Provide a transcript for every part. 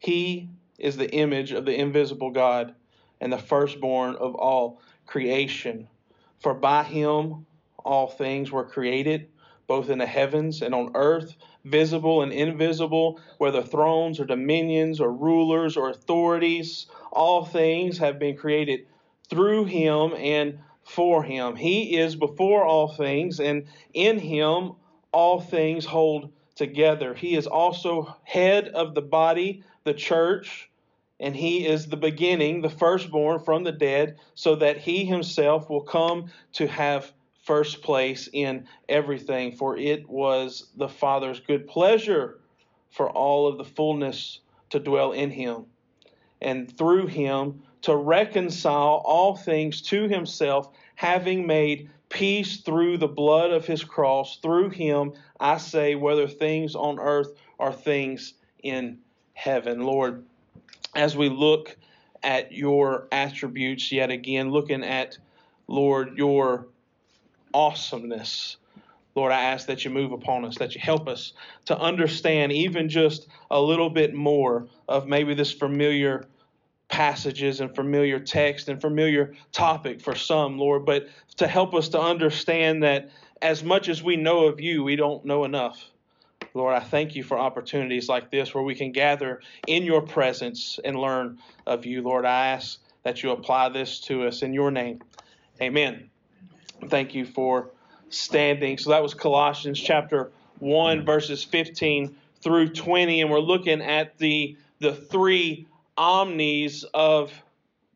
He is the image of the invisible God and the firstborn of all creation. For by him all things were created, both in the heavens and on earth, visible and invisible, whether thrones or dominions or rulers or authorities. All things have been created through him and for him. He is before all things, and in him all things hold together. He is also head of the body, the church, and he is the beginning, the firstborn from the dead, so that he himself will come to have first place in everything. For it was the Father's good pleasure for all of the fullness to dwell in him, and through him to reconcile all things to himself, having made peace through the blood of his cross. Through him, I say, whether things on earth or things in heaven. Lord, as we look at your attributes yet again, looking at, Lord, your awesomeness, Lord, I ask that you move upon us, that you help us to understand even just a little bit more of maybe this familiar passages and familiar text and familiar topic for some, Lord, but to help us to understand that as much as we know of you, we don't know enough. Lord, I thank you for opportunities like this where we can gather in your presence and learn of you. Lord, I ask that you apply this to us in your name. Amen. Thank you for standing. So that was Colossians chapter 1, verses 15 through 20. And we're looking at the three omnis of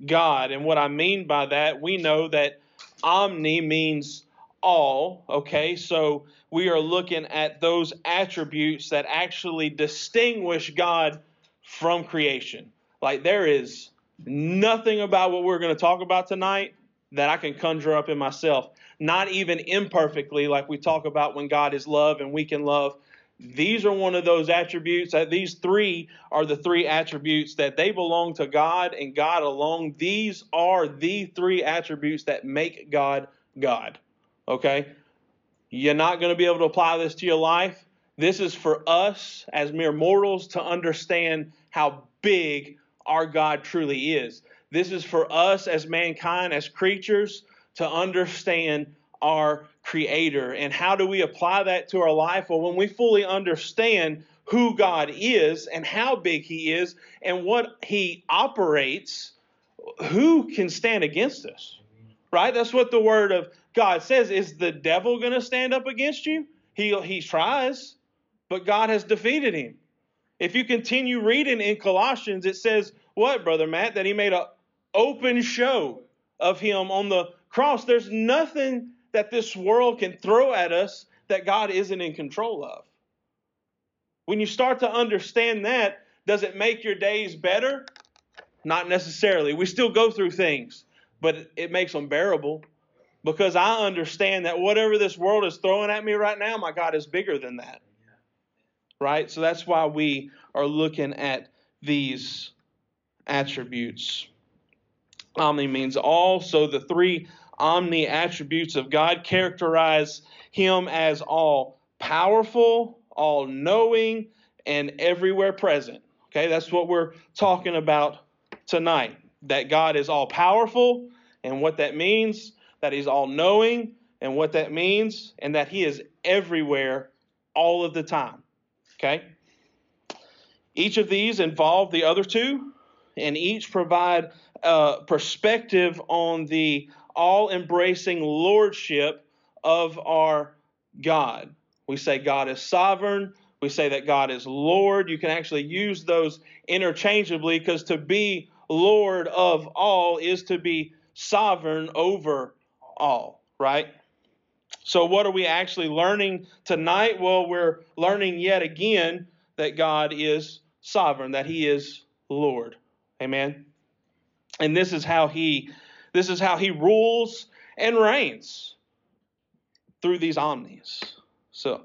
God. And what I mean by that, we know that omni means all. Okay, so we are looking at those attributes that actually distinguish God from creation. Like, there is nothing about what we're going to talk about tonight that I can conjure up in myself, not even imperfectly, like we talk about when God is love and we can love. These are one of those attributes. These three are the three attributes that they belong to God and God alone. These are the three attributes that make God God. Okay? You're not going to be able to apply this to your life. This is for us as mere mortals to understand how big our God truly is. This is for us as mankind, as creatures, to understand our Creator. And how do we apply that to our life? Well, when we fully understand who God is and how big He is and what He operates, who can stand against us? Right? That's what the Word of God says. Is the devil going to stand up against you? He tries, but God has defeated him. If you continue reading in Colossians, it says, what, Brother Matt? That he made an open show of him on the cross. There's nothing that this world can throw at us that God isn't in control of. When you start to understand that, does it make your days better? Not necessarily. We still go through things, but it makes them bearable because I understand that whatever this world is throwing at me right now, my God is bigger than that. Right? So that's why we are looking at these attributes. Omni means all. So the three omni attributes of God characterize him as all powerful, all knowing, and everywhere present. Okay, that's what we're talking about tonight. That God is all powerful and what that means, that he's all knowing and what that means, and that he is everywhere all of the time. Okay? Each of these involve the other two, and each provide perspective on the all-embracing lordship of our God. We say God is sovereign. We say that God is Lord. You can actually use those interchangeably because to be Lord of all is to be sovereign over all, right? So what are we actually learning tonight? Well, we're learning yet again that God is sovereign, that he is Lord. Amen. And this is how he rules and reigns through these omnis. So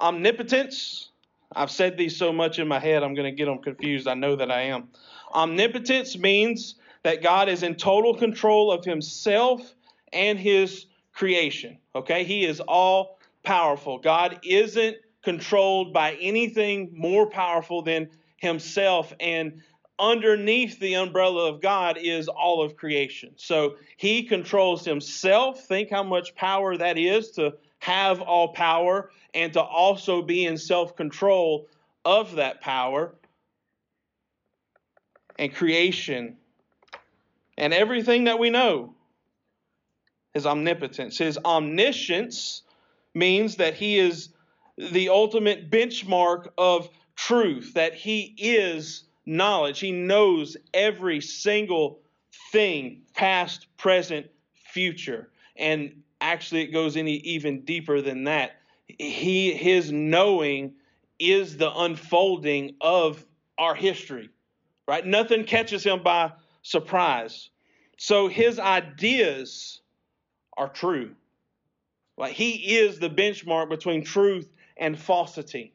omnipotence. I've said these so much in my head, I'm going to get them confused. I know that I am. Omnipotence means that God is in total control of himself and his creation. Okay? He is all powerful. God isn't controlled by anything more powerful than himself. And underneath the umbrella of God is all of creation. So he controls himself. Think how much power that is to have all power and to also be in self-control of that power. And creation and everything that we know is omnipotence. His omniscience means that he is the ultimate benchmark of truth, that he is knowledge. He knows every single thing, past, present, future. And actually it goes any even deeper than that. His knowing is the unfolding of our history, right? Nothing catches him by surprise. So his ideas are true. Like he is the benchmark between truth and falsity.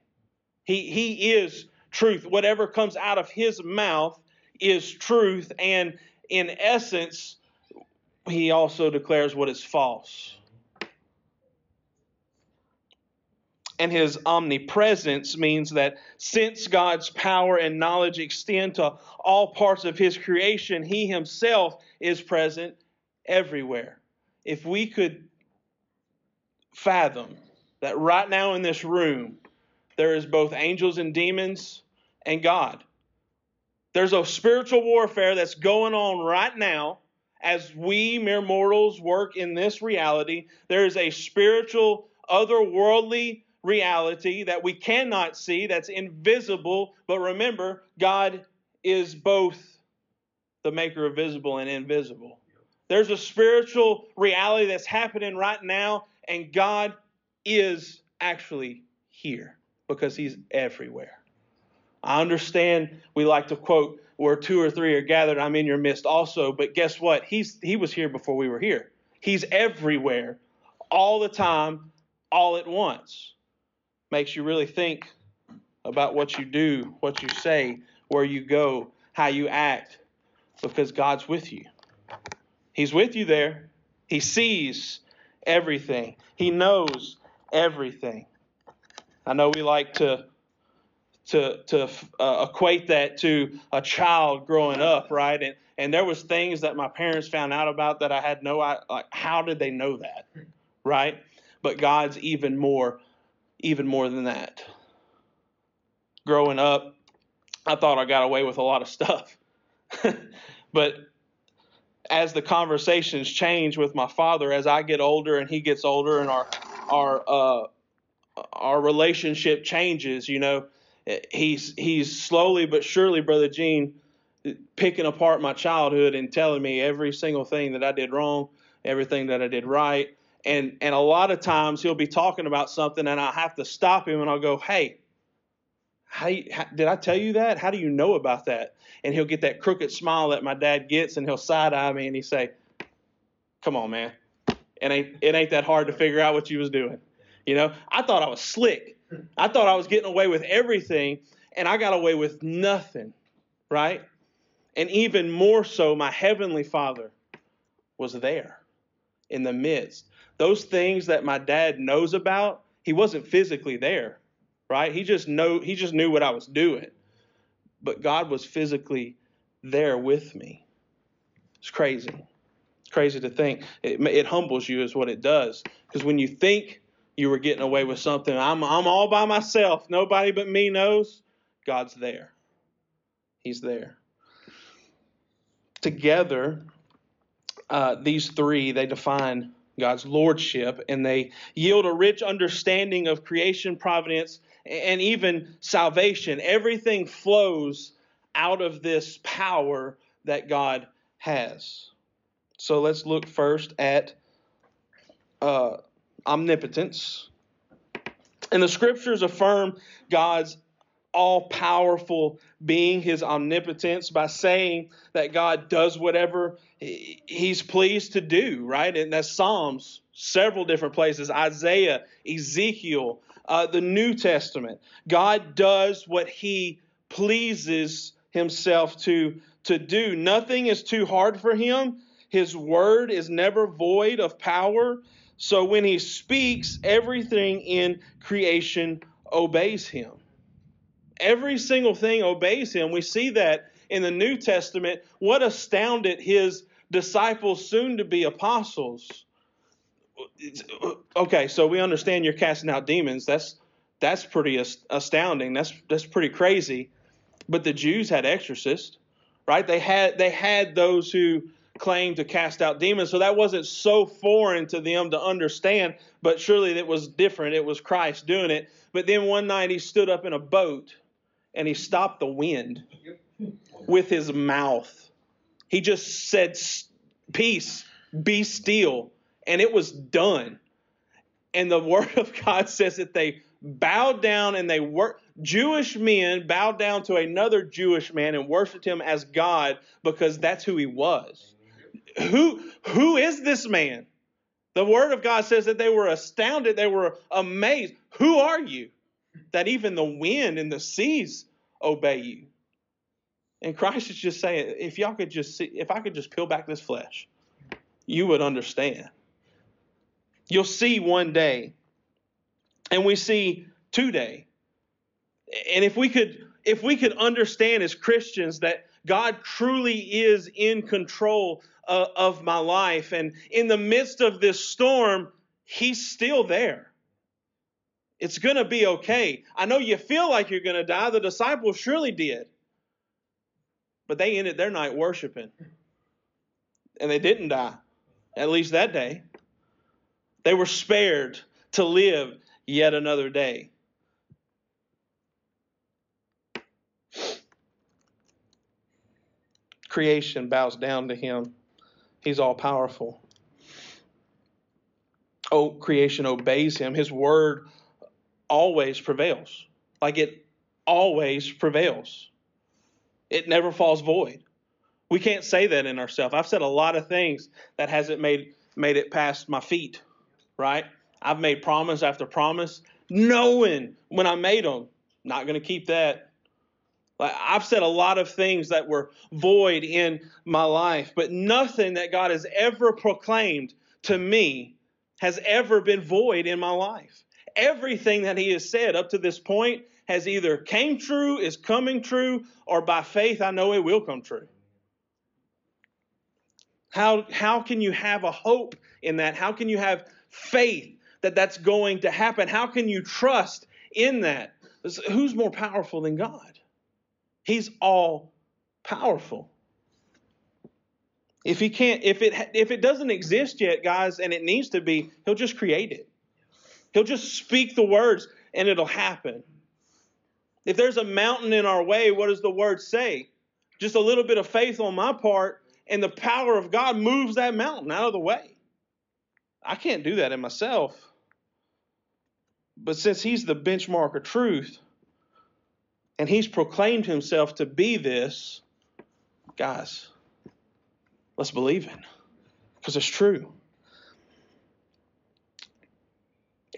He is truth. Whatever comes out of his mouth is truth. And in essence, he also declares what is false. And his omnipresence means that since God's power and knowledge extend to all parts of his creation, he himself is present everywhere. If we could fathom that right now in this room, there is both angels and demons and God. There's a spiritual warfare that's going on right now as we mere mortals work in this reality. There is a spiritual, otherworldly reality that we cannot see, that's invisible. But remember, God is both the maker of visible and invisible. There's a spiritual reality that's happening right now, and God is actually here because he's everywhere. I understand we like to quote, where two or three are gathered, I'm in your midst also. But guess what? He was here before we were here. He's everywhere, all the time, all at once. Makes you really think about what you do, what you say, where you go, how you act, because God's with you. He's with you there. He sees everything. He knows everything. I know we like to equate that to a child growing up, right? And there was things that my parents found out about that I had no idea. Like, how did they know that, right? But God's even more than that. Growing up, I thought I got away with a lot of stuff. But as the conversations change with my father, as I get older and he gets older and our relationship changes, you know, he's slowly but surely, Brother Gene, picking apart my childhood and telling me every single thing that I did wrong, everything that I did right. And a lot of times he'll be talking about something and I have to stop him and I'll go, hey, how did I tell you that? How do you know about that? And he'll get that crooked smile that my dad gets and he'll side eye me and he say, come on, man. It ain't that hard to figure out what you was doing. You know, I thought I was slick. I thought I was getting away with everything and I got away with nothing. Right. And even more so, my heavenly Father was there in the midst. Those things that my dad knows about, he wasn't physically there, right? He just knew what I was doing. But God was physically there with me. It's crazy. It's crazy to think. It humbles you is what it does. Because when you think you were getting away with something, I'm all by myself, nobody but me knows, God's there. He's there. Together, these three, they define God's lordship, and they yield a rich understanding of creation, providence, and even salvation. Everything flows out of this power that God has. So let's look first at omnipotence. And the scriptures affirm God's all-powerful being, his omnipotence, by saying that God does whatever he's pleased to do, right? And that's Psalms, several different places, Isaiah, Ezekiel, the New Testament. God does what he pleases himself to do. Nothing is too hard for him. His word is never void of power. So when he speaks, everything in creation obeys him. Every single thing obeys him. We see that in the New Testament. What astounded his disciples, soon to be apostles. Okay, so we understand you're casting out demons. That's pretty astounding. That's pretty crazy. But the Jews had exorcists, right? They had those who claimed to cast out demons. So that wasn't so foreign to them to understand, but surely it was different. It was Christ doing it. But then one night he stood up in a boat and he stopped the wind with his mouth. He just said, "Peace, be still." And it was done. And the Word of God says that they bowed down and they worshiped. Jewish men bowed down to another Jewish man and worshiped him as God because that's who he was. Who is this man? The Word of God says that they were astounded. They were amazed. Who are you that even the wind and the seas obey you? And Christ is just saying, if I could just peel back this flesh, you would understand. You'll see one day, and we see today. And if we could understand as Christians that God truly is in control of my life, and in the midst of this storm, he's still there. It's going to be okay. I know you feel like you're going to die. The disciples surely did. But they ended their night worshiping. And they didn't die, at least that day. They were spared to live yet another day. Creation bows down to him. He's all powerful. Oh, creation obeys him. His word always prevails. Like it always prevails. It never falls void. We can't say that in ourselves. I've said a lot of things that hasn't made it past my feet, right? I've made promise after promise, knowing when I made them, not going to keep that. I've said a lot of things that were void in my life, but nothing that God has ever proclaimed to me has ever been void in my life. Everything that he has said up to this point has either came true, is coming true, or by faith I know it will come true. How can you have a hope in that? How can you have faith that that's going to happen? How can you trust in that? Who's more powerful than God? He's all powerful. If he can't, if it doesn't exist yet, guys, and it needs to be, he'll just create it. He'll just speak the words and it'll happen. If there's a mountain in our way, what does the word say? Just a little bit of faith on my part, and the power of God moves that mountain out of the way. I can't do that in myself. But since he's the benchmark of truth, and he's proclaimed himself to be this, guys, let's believe it because it's true.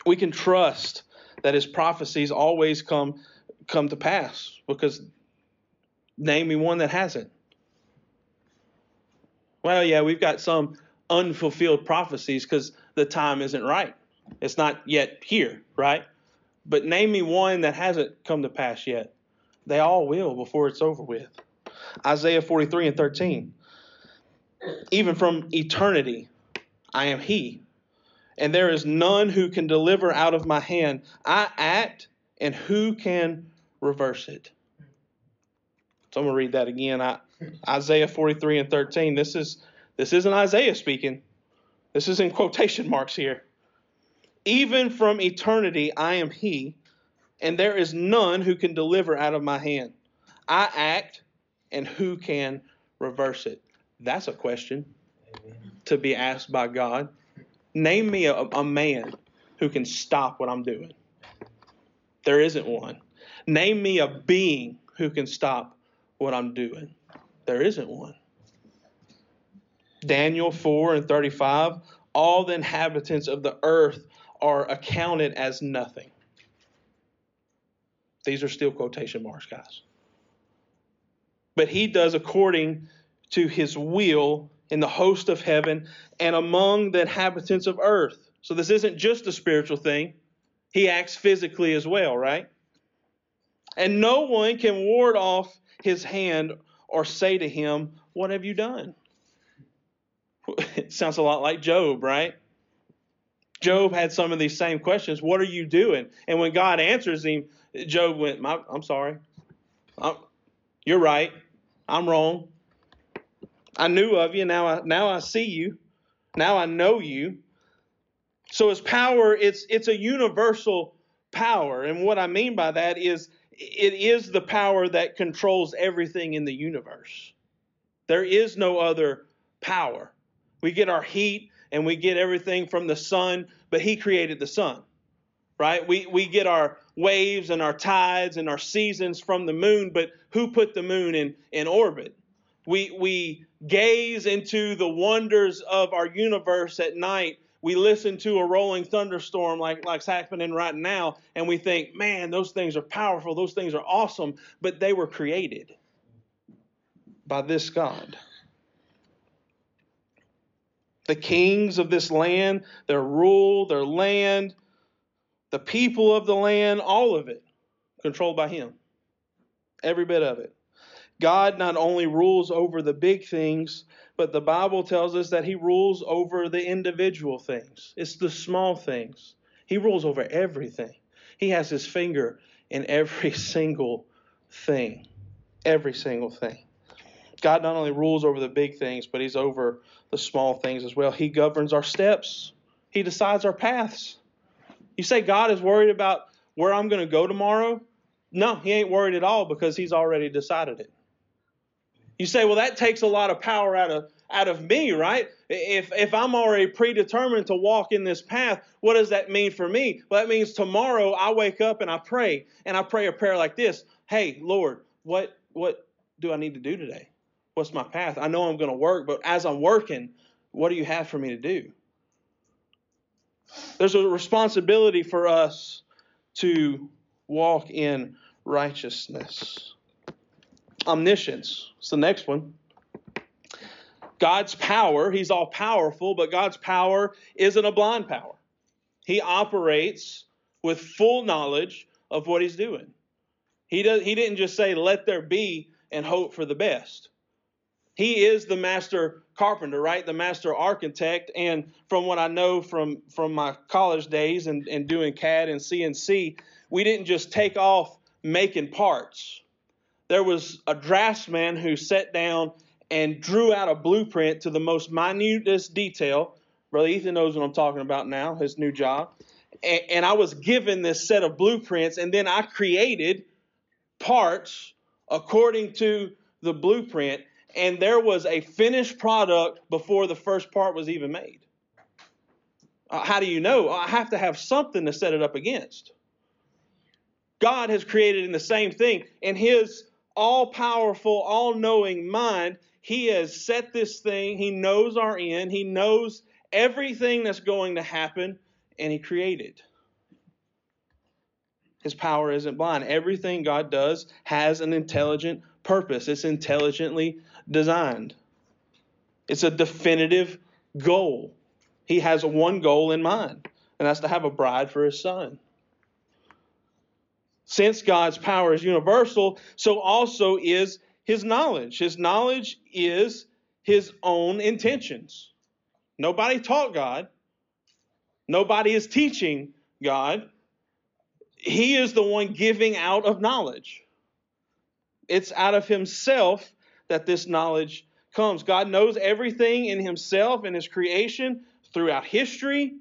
We can trust that his prophecies always come to pass because name me one that hasn't. Well, yeah, we've got some unfulfilled prophecies because the time isn't right. It's not yet here, right? But name me one that hasn't come to pass yet. They all will before it's over with. Isaiah 43:13. Even from eternity, I am he, and there is none who can deliver out of my hand. I act, and who can reverse it? So I'm going to read that again. Isaiah 43:13. This isn't Isaiah speaking. This is in quotation marks here. Even from eternity, I am he, and there is none who can deliver out of my hand. I act, and who can reverse it? That's a question to be asked by God. Name me a man who can stop what I'm doing. There isn't one. Name me a being who can stop what I'm doing. There isn't one. Daniel 4:35, all the inhabitants of the earth are accounted as nothing. These are still quotation marks, guys. But he does according to his will in the host of heaven and among the inhabitants of earth. So this isn't just a spiritual thing. he acts physically as well, right? And no one can ward off his hand or say to him, "What have you done?" It sounds a lot like Job, right? Job had some of these same questions. What are you doing? And when God answers him, Job went, "I'm sorry. You're right. I'm wrong. I knew of you. Now I see you. Now I know you." So his power, it's a universal power. And what I mean by that is it is the power that controls everything in the universe. There is no other power. We get our heat and we get everything from the sun, but he created the sun, right? We get our waves and our tides and our seasons from the moon, but who put the moon in orbit? We gaze into the wonders of our universe at night. We listen to a rolling thunderstorm like's happening right now, and we think, man, those things are powerful. Those things are awesome, but they were created by this God. The kings of this land, their rule, their land, the people of the land, all of it controlled by him. Every bit of it. God not only rules over the big things, but the Bible tells us that he rules over the individual things. It's the small things. He rules over everything. He has his finger in every single thing. Every single thing. God not only rules over the big things, but he's over the small things as well. He governs our steps. He decides our paths. You say God is worried about where I'm going to go tomorrow? No, he ain't worried at all because he's already decided it. You say, well, that takes a lot of power out of me, right? If I'm already predetermined to walk in this path, what does that mean for me? Well, that means tomorrow I wake up and I pray a prayer like this. Hey, Lord, what do I need to do today? What's my path? I know I'm going to work, but as I'm working, what do you have for me to do? There's a responsibility for us to walk in righteousness. Omniscience. It's the next one. God's power. He's all powerful, but God's power isn't a blind power. He operates with full knowledge of what he's doing. He didn't just say, let there be and hope for the best. He is the master carpenter, right? The master architect. And from what I know from my college days and doing CAD and CNC, we didn't just take off making parts. There was a draftsman who sat down and drew out a blueprint to the most minutest detail. Brother Ethan knows what I'm talking about now, his new job. And I was given this set of blueprints, and then I created parts according to the blueprint. And there was a finished product before the first part was even made. How do you know? I have to have something to set it up against. God has created in the same thing. In his all-powerful, all-knowing mind, he has set this thing. He knows our end. He knows everything that's going to happen, and he created. His power isn't blind. Everything God does has an intelligent purpose. It's intelligently designed. It's a definitive goal. He has one goal in mind, and that's to have a bride for his son. Since God's power is universal, so also is his knowledge. His knowledge is his own intentions. Nobody taught God. Nobody is teaching God. He is the one giving out of knowledge. It's out of himself that this knowledge comes. God knows everything in himself and his creation throughout history.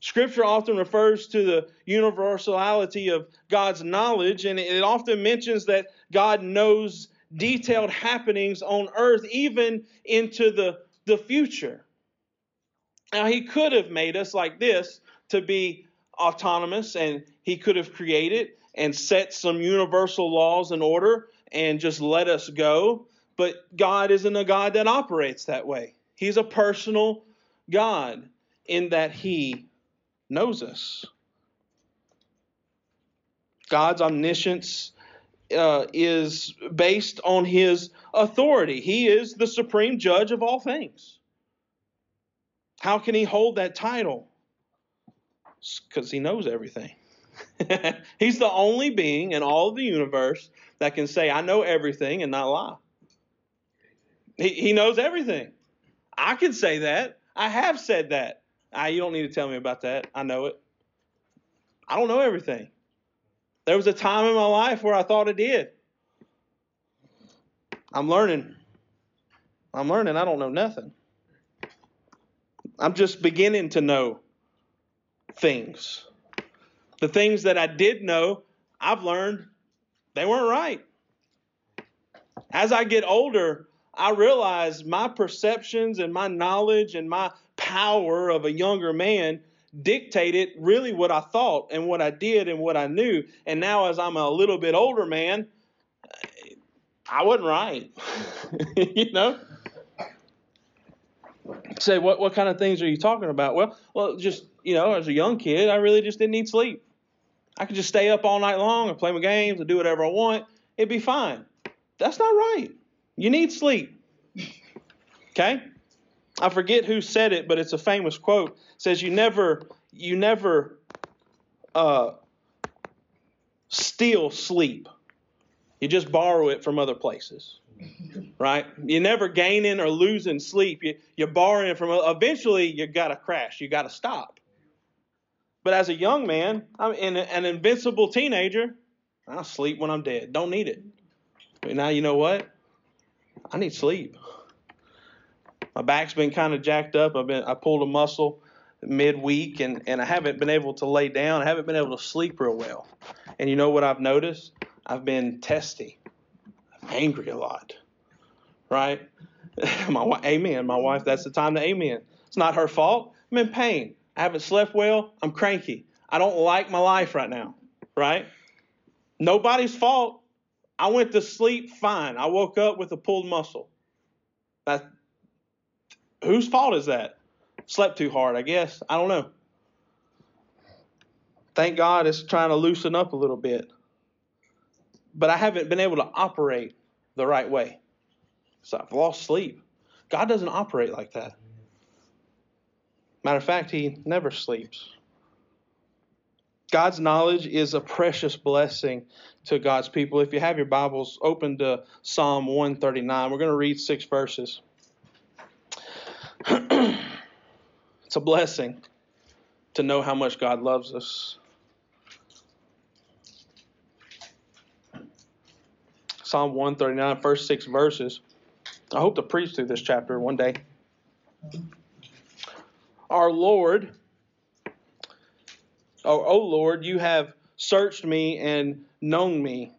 Scripture often refers to the universality of God's knowledge, and it often mentions that God knows detailed happenings on earth, even into the future. Now, he could have made us like this to be autonomous, and he could have created and set some universal laws in order and just let us go. But God isn't a God that operates that way. He's a personal God in that he knows us. God's omniscience is based on his authority. He is the supreme judge of all things. How can he hold that title? because he knows everything. He's the only being in all of the universe that can say, I know everything, and not lie. He knows everything. I can say that. I have said that. You don't need to tell me about that. I know it. I don't know everything. There was a time in my life where I thought I did. I'm learning. I don't know nothing. I'm just beginning to know things. The things that I did know, I've learned they weren't right. As I get older, I realize my perceptions and my knowledge and my power of a younger man dictated really what I thought and what I did and what I knew. And now as I'm a little bit older man, I wasn't right. You know? Say, what kind of things are you talking about? Well, just, you know, as a young kid, I really just didn't need sleep. I could just stay up all night long and play my games and do whatever I want. It'd be fine. That's not right. You need sleep. Okay? I forget who said it, but it's a famous quote. It says, you never steal sleep. You just borrow it from other places. Right? You're never gaining or losing sleep. You're borrowing it from, eventually you got to crash. You got to stop. But as a young man, I'm an invincible teenager. I'll sleep when I'm dead. Don't need it. But now you know what? I need sleep. My back's been kind of jacked up. I pulled a muscle midweek, and I haven't been able to lay down. I haven't been able to sleep real well. And you know what I've noticed? I've been testy. I'm angry a lot, right? My wife, that's the time to amen. It's not her fault. I'm in pain. I haven't slept well. I'm cranky. I don't like my life right now, right? Nobody's fault. I went to sleep fine. I woke up with a pulled muscle. Whose fault is that? Slept too hard, I guess. I don't know. Thank God it's trying to loosen up a little bit. But I haven't been able to operate the right way. So I've lost sleep. God doesn't operate like that. Matter of fact, he never sleeps. God's knowledge is a precious blessing to God's people. If you have your Bibles, open to Psalm 139. We're going to read 6 verses. It's a blessing to know how much God loves us. Psalm 139, first 6 verses. I hope to preach through this chapter one day. Our Lord, O Lord, you have searched me and known me.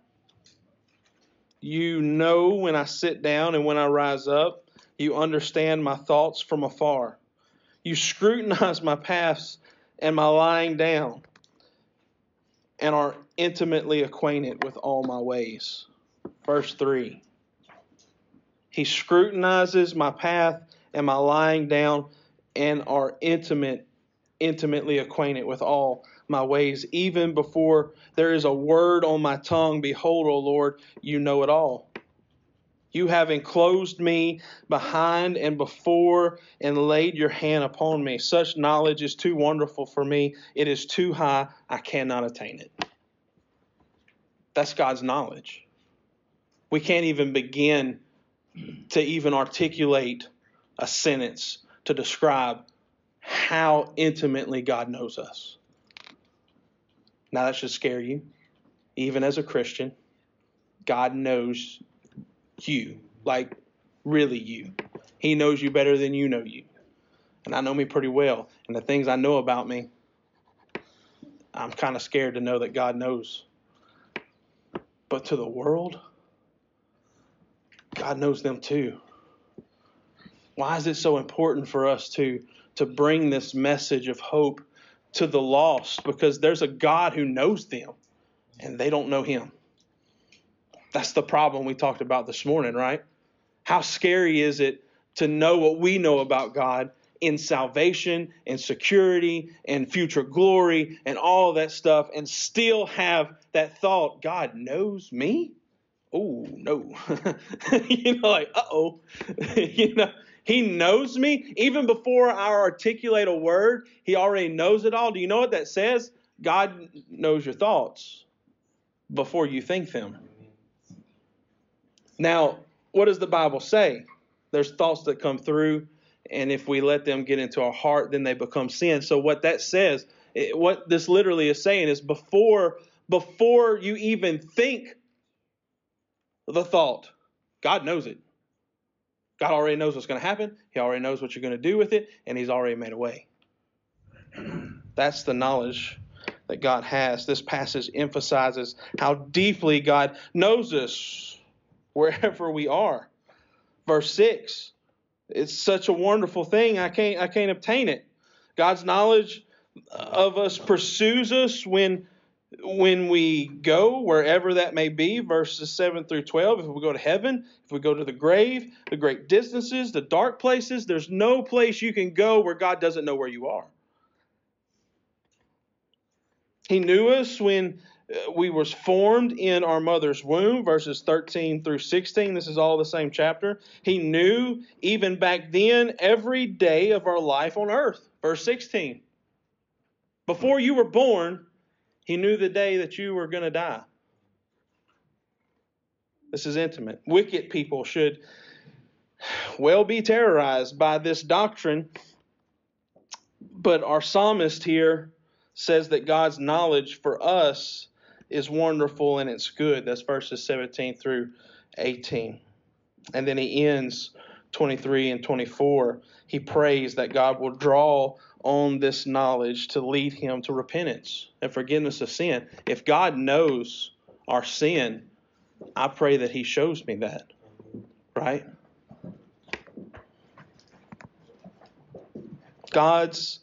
You know when I sit down and when I rise up. You understand my thoughts from afar. You scrutinize my paths and my lying down, and are intimately acquainted with all my ways. Verse 3. He scrutinizes my path and my lying down, and are intimately acquainted with all my ways. Even before there is a word on my tongue, behold, O Lord, you know it all. You have enclosed me behind and before, and laid your hand upon me. Such knowledge is too wonderful for me. It is too high. I cannot attain it. That's God's knowledge. We can't even begin to even articulate a sentence to describe how intimately God knows us. Now that should scare you. Even as a Christian, God knows you, like really you. He knows you better than you know you. And I know me pretty well. And the things I know about me, I'm kind of scared to know that God knows. But to the world, God knows them too. Why is it so important for us to bring this message of hope to the lost? Because there's a God who knows them, and they don't know him. That's the problem we talked about this morning, right? How scary is it to know what we know about God in salvation and security and future glory and all that stuff, and still have that thought, God knows me? Oh, no. You know, like, uh-oh. You know, He knows me. Even before I articulate a word, he already knows it all. Do you know what that says? God knows your thoughts before you think them. Now, what does the Bible say? There's thoughts that come through, and if we let them get into our heart, then they become sin. So what that says, what this literally is saying is before you even think the thought, God knows it. God already knows what's going to happen. He already knows what you're going to do with it, and he's already made a way. That's the knowledge that God has. This passage emphasizes how deeply God knows us wherever we are. Verse 6, it's such a wonderful thing, I can't obtain it. God's knowledge of us pursues us when we go, wherever that may be, verses 7 through 12, if we go to heaven, if we go to the grave, the great distances, the dark places, there's no place you can go where God doesn't know where you are. He knew us when we were formed in our mother's womb, verses 13 through 16. This is all the same chapter. He knew, even back then, every day of our life on earth, verse 16. Before you were born, he knew the day that you were going to die. This is intimate. Wicked people should well be terrorized by this doctrine, but our psalmist here says that God's knowledge for us is wonderful and it's good. That's verses 17 through 18. And then he ends 23 and 24. He prays that God will draw on this knowledge to lead him to repentance and forgiveness of sin. If God knows our sin, I pray that he shows me that, right? God's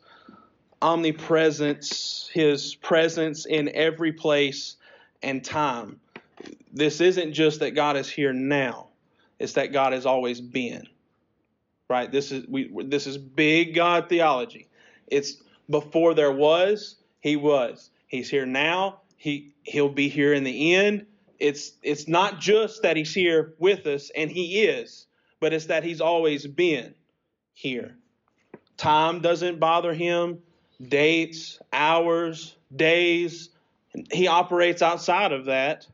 omnipresence, his presence in every place and time. This isn't just that God is here now. It's that God has always been, right? This is big God theology. It's before there was, he was. He's here now. He'll be here in the end. It's not just that he's here with us, and he is, but it's that he's always been here. Time doesn't bother him. Dates, hours, days. He operates outside of that.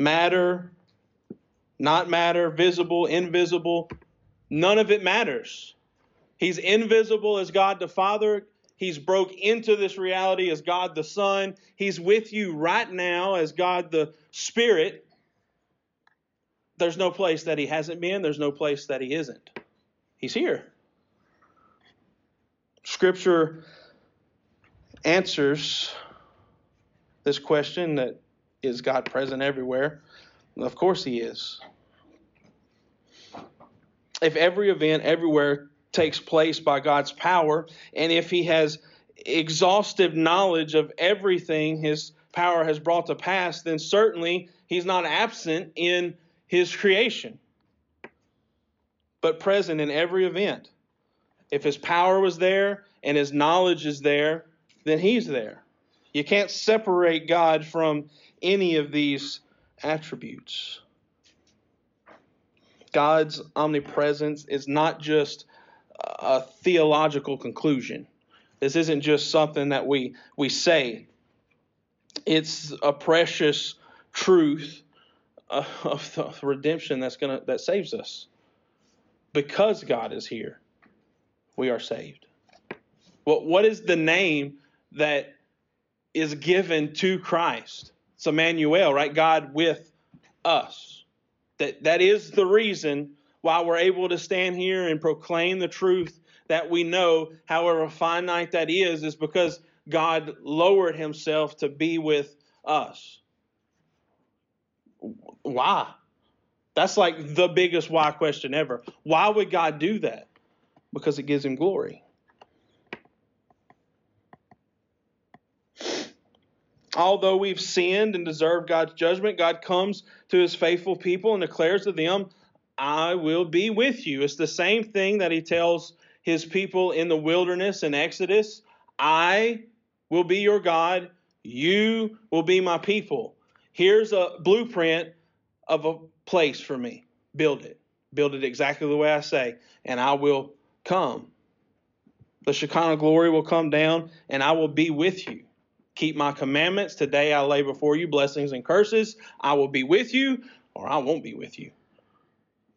Matter, not matter, visible, invisible. None of it matters. He's invisible as God the Father. He's broke into this reality as God the Son. He's with you right now as God the Spirit. There's no place that he hasn't been. There's no place that he isn't. He's here. Scripture answers this question that is God present everywhere? Of course he is. If every event everywhere takes place by God's power, and if he has exhaustive knowledge of everything his power has brought to pass, then certainly he's not absent in his creation, but present in every event. If his power was there and his knowledge is there, then he's there. You can't separate God from any of these attributes. God's omnipresence is not just a theological conclusion. This isn't just something that we say. It's a precious truth of the redemption that saves us. Because God is here, we are saved. What is the name that is given to Christ? It's Emmanuel, right? God with us. That is the reason why we're able to stand here and proclaim the truth that we know, however finite that is because God lowered himself to be with us. Why? That's like the biggest why question ever. Why would God do that? Because it gives him glory. Although we've sinned and deserve God's judgment, God comes to his faithful people and declares to them, I will be with you. It's the same thing that he tells his people in the wilderness in Exodus. I will be your God. You will be my people. Here's a blueprint of a place for me. Build it. Build it exactly the way I say, and I will come. The Shekinah glory will come down, and I will be with you. Keep my commandments. Today I lay before you blessings and curses. I will be with you, or I won't be with you.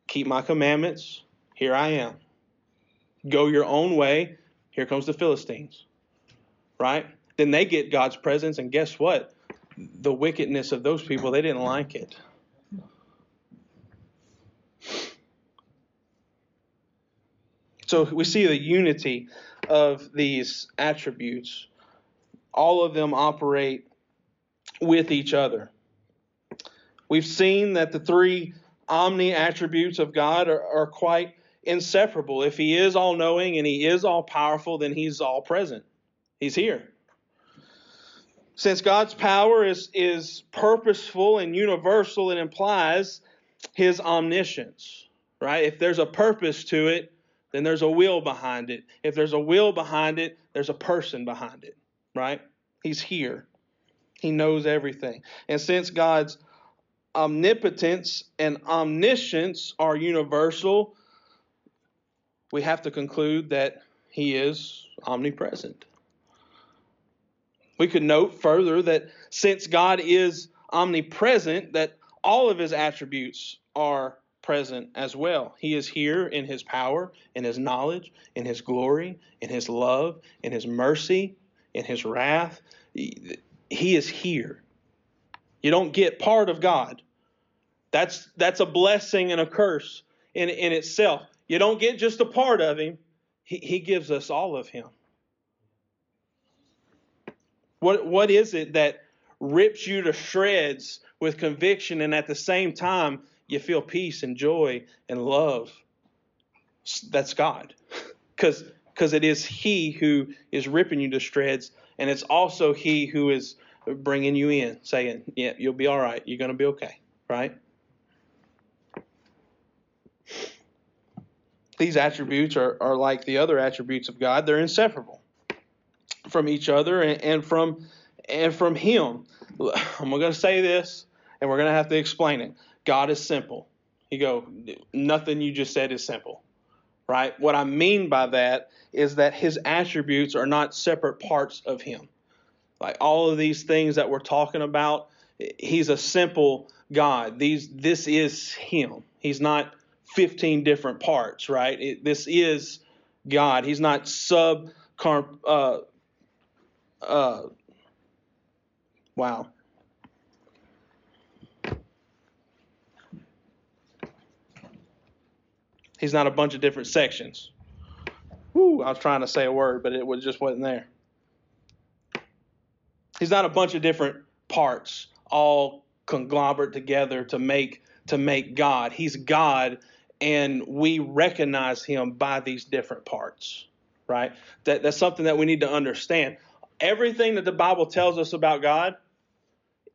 Keep my commandments. Here I am. Go your own way. Here comes the Philistines, right? Then they get God's presence, and guess what? The wickedness of those people, they didn't like it. So we see the unity of these attributes. All of them operate with each other. We've seen that the three omni attributes of God are quite inseparable. If he is all-knowing and he is all-powerful, then he's all-present. He's here. Since God's power is purposeful and universal, it implies his omniscience, right? If there's a purpose to it, then there's a will behind it. If there's a will behind it, there's a person behind it, right? He's here. He knows everything. And since God's omnipotence and omniscience are universal, we have to conclude that he is omnipresent. We could note further that since God is omnipresent, that all of his attributes are present as well. He is here in his power, in his knowledge, in his glory, in his love, in his mercy, in his wrath. He is here. You don't get part of God. That's a blessing and a curse in itself. You don't get just a part of him. He gives us all of him. What is it that rips you to shreds with conviction, and at the same time you feel peace and joy and love? That's God. Because it is he who is ripping you to shreds, and it's also he who is bringing you in, saying, yeah, you'll be all right. You're going to be okay, right? These attributes are like the other attributes of God. They're inseparable from each other and from him. I'm going to say this, and we're going to have to explain it. God is simple. You go, nothing you just said is simple, right? What I mean by that is that his attributes are not separate parts of him. Like all of these things that we're talking about, he's a simple God. This is him. He's not 15 different parts, right? This is God. He's not He's not a bunch of different sections. I was trying to say a word, but it just wasn't there. He's not a bunch of different parts all conglomerate together to make God. He's God, and we recognize him by these different parts, right? That's something that we need to understand. Everything that the Bible tells us about God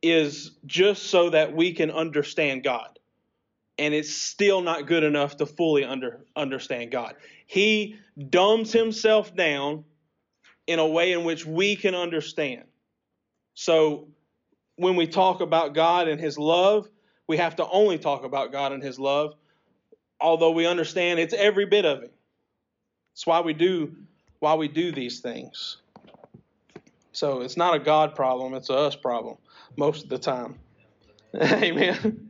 is just so that we can understand God. And it's still not good enough to fully understand God. He dumbs himself down in a way in which we can understand. So when we talk about God and his love, we have to only talk about God and his love, although we understand it's every bit of it. It's why we do these things. So it's not a God problem, it's a us problem most of the time. Amen.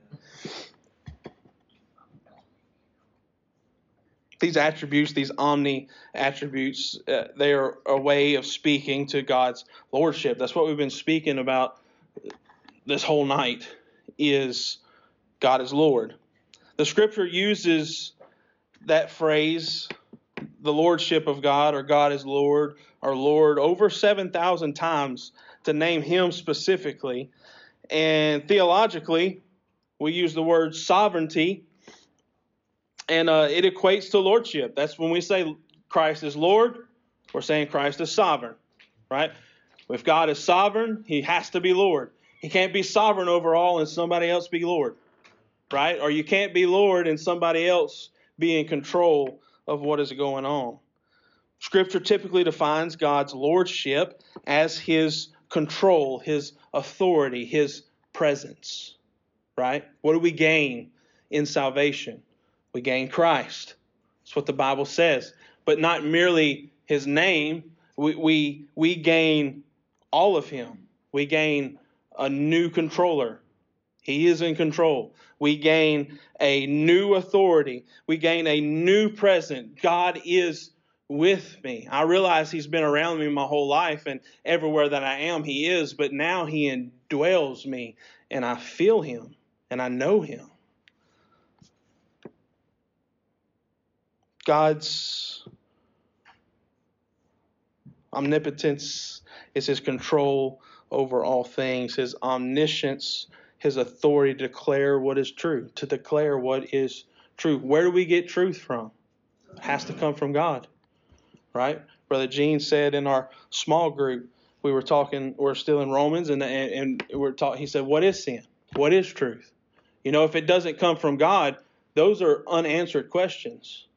These attributes, these omni attributes, they are a way of speaking to God's lordship. That's what we've been speaking about this whole night, is God is Lord. The scripture uses that phrase, the lordship of God, or God is Lord, or Lord, over 7,000 times to name him specifically. And theologically, we use the word sovereignty. And it equates to lordship. That's when we say Christ is Lord, we're saying Christ is sovereign, right? If God is sovereign, he has to be Lord. He can't be sovereign over all and somebody else be Lord, right? Or you can't be Lord and somebody else be in control of what is going on. Scripture typically defines God's lordship as his control, his authority, his presence, right? What do we gain in salvation? we gain Christ. That's what the Bible says. But not merely his name. We gain all of him. We gain a new controller. He is in control. We gain a new authority. We gain a new present. God is with me. I realize he's been around me my whole life, and everywhere that I am, he is. But now he indwells me, and I feel him, and I know him. God's omnipotence is his control over all things. His omniscience, his authority to declare what is true, to declare what is true. Where do we get truth from? It has to come from God, right? Brother Gene said in our small group, we were talking, we're still in Romans, and we're talking. He said, what is sin? What is truth? You know, if it doesn't come from God, those are unanswered questions,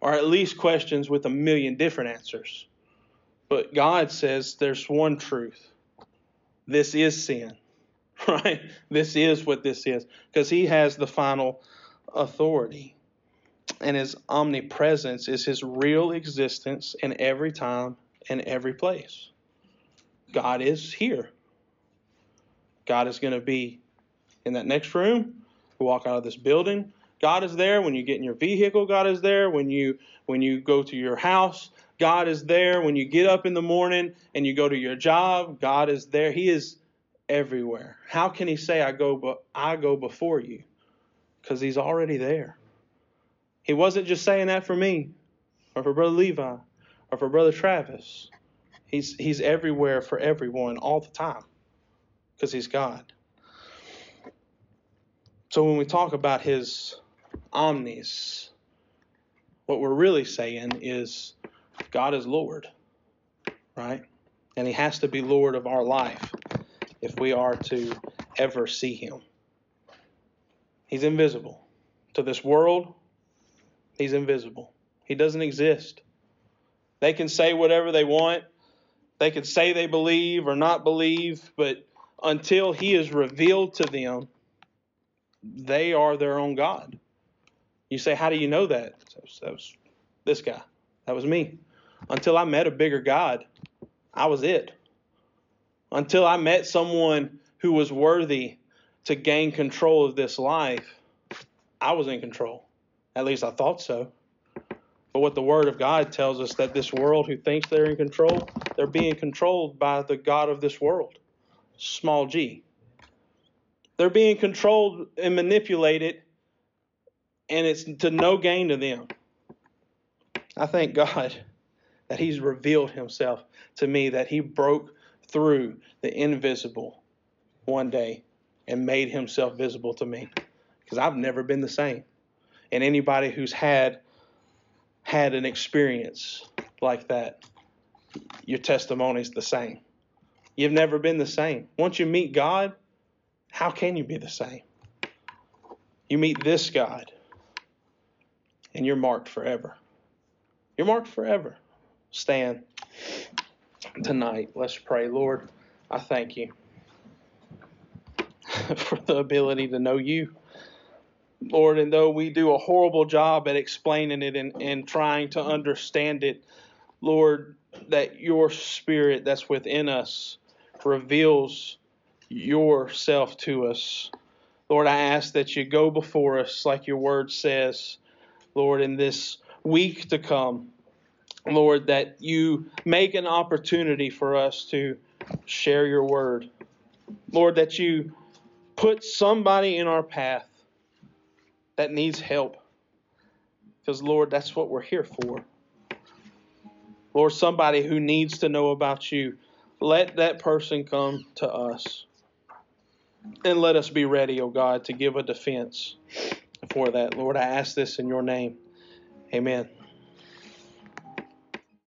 or at least questions with 1,000,000 different answers. But God says there's one truth. This is sin, right? This is what this is, because he has the final authority. And his omnipresence is his real existence in every time and every place. God is here. God is going to be in that next room. You walk out of this building, God is there. When you get in your vehicle, God is there. When you go to your house, God is there. When you get up in the morning and you go to your job, God is there. He is everywhere. How can he say, I go before you? Because he's already there. He wasn't just saying that for me or for Brother Levi or for Brother Travis. He's everywhere for everyone all the time because he's God. So when we talk about his omnis, what we're really saying is God is Lord, right? And he has to be Lord of our life if we are to ever see him. He's invisible to this world. He's invisible. He doesn't exist. They can say whatever they want. They can say they believe or not believe, but until he is revealed to them, they are their own God. You say, how do you know that? That was this guy. That was me. Until I met a bigger God, I was it. Until I met someone who was worthy to gain control of this life, I was in control. At least I thought so. But what the Word of God tells us, that this world who thinks they're in control, they're being controlled by the god of this world, small g. They're being controlled and manipulated, and it's to no gain to them. I thank God that he's revealed himself to me, that he broke through the invisible one day and made himself visible to me, because I've never been the same. And anybody who's had an experience like that, your testimony's the same. You've never been the same. Once you meet God, how can you be the same? You meet this God, and you're marked forever. You're marked forever. Stand tonight. Let's pray. Lord, I thank you for the ability to know you. Lord, and though we do a horrible job at explaining it and trying to understand it, Lord, that your spirit that's within us reveals yourself to us. Lord, I ask that you go before us like your word says, Lord, in this week to come, Lord, that you make an opportunity for us to share your word. Lord, that you put somebody in our path that needs help. Because, Lord, that's what we're here for. Lord, somebody who needs to know about you, let that person come to us. And let us be ready, oh God, to give a defense for that. Lord, I ask this in your name. Amen.